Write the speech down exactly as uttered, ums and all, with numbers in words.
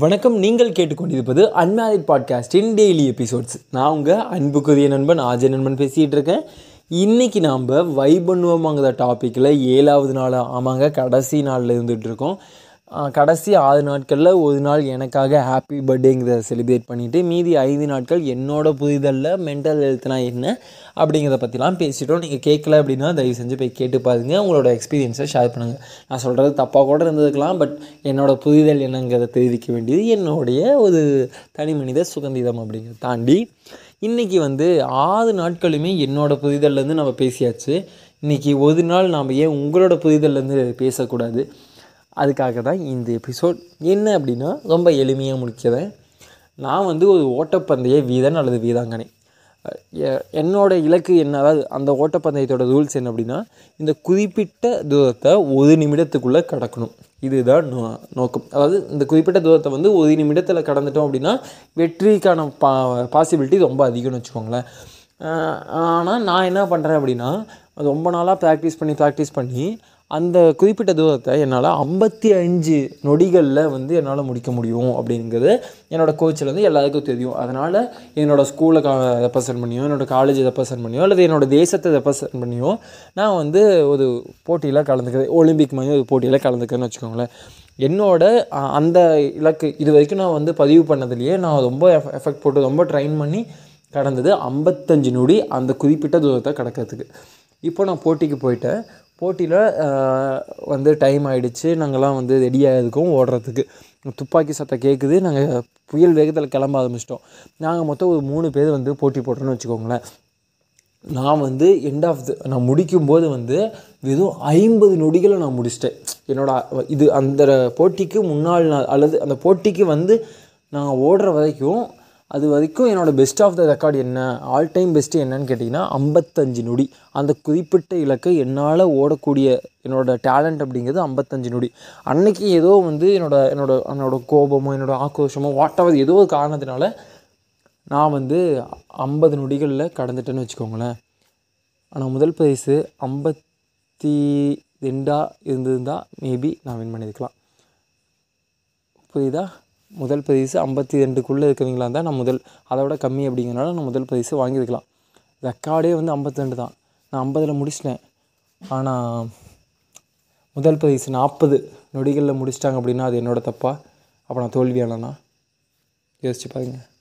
வணக்கம், நீங்கள் கேட்டுக்கொண்டிருப்பது அன்மேரிட் பாட்காஸ்டின் டெய்லி எபிசோட்ஸ். நான் உங்கள் அன்புக்குரிய நண்பன் ஆர்ஜே நண்பன் பேசிகிட்டு இருக்கேன். இன்றைக்கி நாம் வைப் பண்ணுவோமாங்கிற டாப்பிக்கில் ஏழாவது நாள், ஆமாங்க கடைசி நாளில் இருந்துகிட்ருக்கோம். கடைசி ஆறு நாட்களில் ஒரு நாள் எனக்காக ஹாப்பி பர்த்டேங்கிறத செலிப்ரேட் பண்ணிவிட்டு மீதி ஐந்து நாட்கள் என்னோடய புரிதலில் மென்டல் ஹெல்த்னா என்ன அப்படிங்கிறத பற்றிலாம் பேசிட்டோம். நீங்கள் கேட்கல அப்படின்னா தயவு செஞ்சு போய் கேட்டு பாருங்க, உங்களோட எக்ஸ்பீரியன்ஸை ஷேர் பண்ணுங்கள். நான் சொல்கிறது தப்பாக கூட இருந்திருக்கலாம், பட் என்னோடய புரிதல் என்னங்கிறத தெரிவிக்க வேண்டியது என்னுடைய ஒரு தனி மனித சுகந்திரம் அப்படிங்கிறத தாண்டி இன்றைக்கி வந்து ஆறு நாட்களுமே என்னோடய புரிதல்லேருந்து நம்ம பேசியாச்சு. இன்றைக்கி ஒரு நாள் நாம் ஏன் உங்களோட புரிதல்லேருந்து பேசக்கூடாது, அதுக்காக தான் இந்த எபிசோட். என்ன அப்படின்னா ரொம்ப எளிமையாக முடிக்கிறேன். நான் வந்து ஒரு ஓட்டப்பந்தய வீரன் அல்லது வீராங்கனை. என்னோடய இலக்கு என்ன, அதாவது அந்த ஓட்டப்பந்தயத்தோட ரூல்ஸ் என்ன அப்படின்னா, இந்த குறிப்பிட்ட தூரத்தை ஒரு நிமிடத்துக்குள்ளே கடக்கணும். இதுதான் நோ நோக்கம் அதாவது இந்த குறிப்பிட்ட தூரத்தை வந்து ஒரு நிமிடத்தில் கடந்துட்டோம் அப்படின்னா வெற்றிக்கான பா பாசிபிலிட்டி ரொம்ப அதிகம்னு வச்சுக்கோங்களேன். ஆனால் நான் என்ன பண்ணுறேன் அப்படின்னா, ரொம்ப நாளாக ப்ராக்டிஸ் பண்ணி ப்ராக்டிஸ் பண்ணி அந்த குறிப்பிட்ட தூரத்தை என்னால் ஐம்பத்தி அஞ்சு நொடிகளில் வந்து என்னால் முடிக்க முடியும் அப்படிங்கிறது என்னோடய கோச்சில் வந்து எல்லாருக்கும் தெரியும். அதனால் என்னோடய ஸ்கூலை கா ரெப்ரசன்ட் பண்ணியோ, என்னோடய காலேஜை ரெப்ரசன்ட் பண்ணியோ, அல்லது என்னோடய தேசத்தை ரெப்ரசன்ட் பண்ணியோ நான் வந்து ஒரு போட்டியில் கலந்துக்கிறேன், ஒலிம்பிக் மாதிரி ஒரு போட்டியில் கலந்துக்கிறேன்னு வச்சுக்கோங்களேன். என்னோட அந்த இலக்கு இது வரைக்கும் நான் வந்து பதிவு பண்ணதுலேயே நான் ரொம்ப எஃப் எஃபெக்ட் போட்டு ரொம்ப ட்ரைன் பண்ணி கடந்தது ஐம்பத்தஞ்சு நொடி அந்த குறிப்பிட்ட தூரத்தை கடக்கிறதுக்கு. இப்போ நான் போட்டிக்கு போயிட்டேன். போட்டியில் வந்து டைம் ஆகிடுச்சு, நாங்கள்லாம் வந்து ரெடியாக இருக்கோம் ஓடுறதுக்கு. துப்பாக்கி சத்தம் கேட்குது, நாங்கள் புயல் வேகத்தில் கிளம்ப ஆரம்பிச்சிட்டோம். நாங்கள் மொத்தம் ஒரு மூணு பேர் வந்து போட்டி போட்டோன்னு வச்சுக்கோங்களேன். நான் வந்து எண்ட் ஆஃப் த நான் முடிக்கும்போது வந்து வெறும் ஐம்பது நொடிகளை நான் முடிச்சிட்டேன். என்னோடய இது அந்த போட்டிக்கு முன்னாள் நாள் அல்லது அந்த போட்டிக்கு வந்து நாங்கள் ஓடுற வரைக்கும் அது வரைக்கும் என்னோடய பெஸ்ட் ஆஃப் த ரெக்கார்டு என்ன, ஆல் டைம் பெஸ்ட்டு என்னன்னு கேட்டிங்கன்னா ஐம்பத்தஞ்சு நொடி. அந்த குறிப்பிட்ட இலக்கு என்னால் ஓடக்கூடிய என்னோடய டேலண்ட் அப்படிங்கிறது ஐம்பத்தஞ்சு நொடி. அன்றைக்கி ஏதோ வந்து என்னோடய என்னோடய என்னோடய கோபமோ என்னோடய ஆக்ரோஷமோ வாட் எவர் ஏதோ ஒரு காரணத்தினால நான் வந்து ஐம்பது நொடிகளில் கடந்துட்டேன்னு வச்சுக்கோங்களேன். ஆனால் முதல் பரிசு ஐம்பத்தி ரெண்டாக இருந்திருந்தால் மேபி நான் வின் பண்ணியிருக்கலாம். புரியுதா? முதல் பரிசு ஐம்பத்தி ரெண்டுக்குள்ளே இருக்கிறவங்களா இருந்தால் நான் முதல், அதை விட கம்மி அப்படிங்கிறனால நான் முதல் பரிசு வாங்கியிருக்கலாம். ரெக்கார்டே வந்து ஐம்பத்தி ரெண்டு தான், நான் ஐம்பதில் முடிச்சிட்டேன். ஆனால் முதல் பரிசு நாற்பது நொடிகளில் முடிச்சிட்டாங்க அப்படின்னா அது என்னோடய தப்பா? அப்போ நான் தோல்வியானண்ணா? யோசிச்சு பாருங்கள்.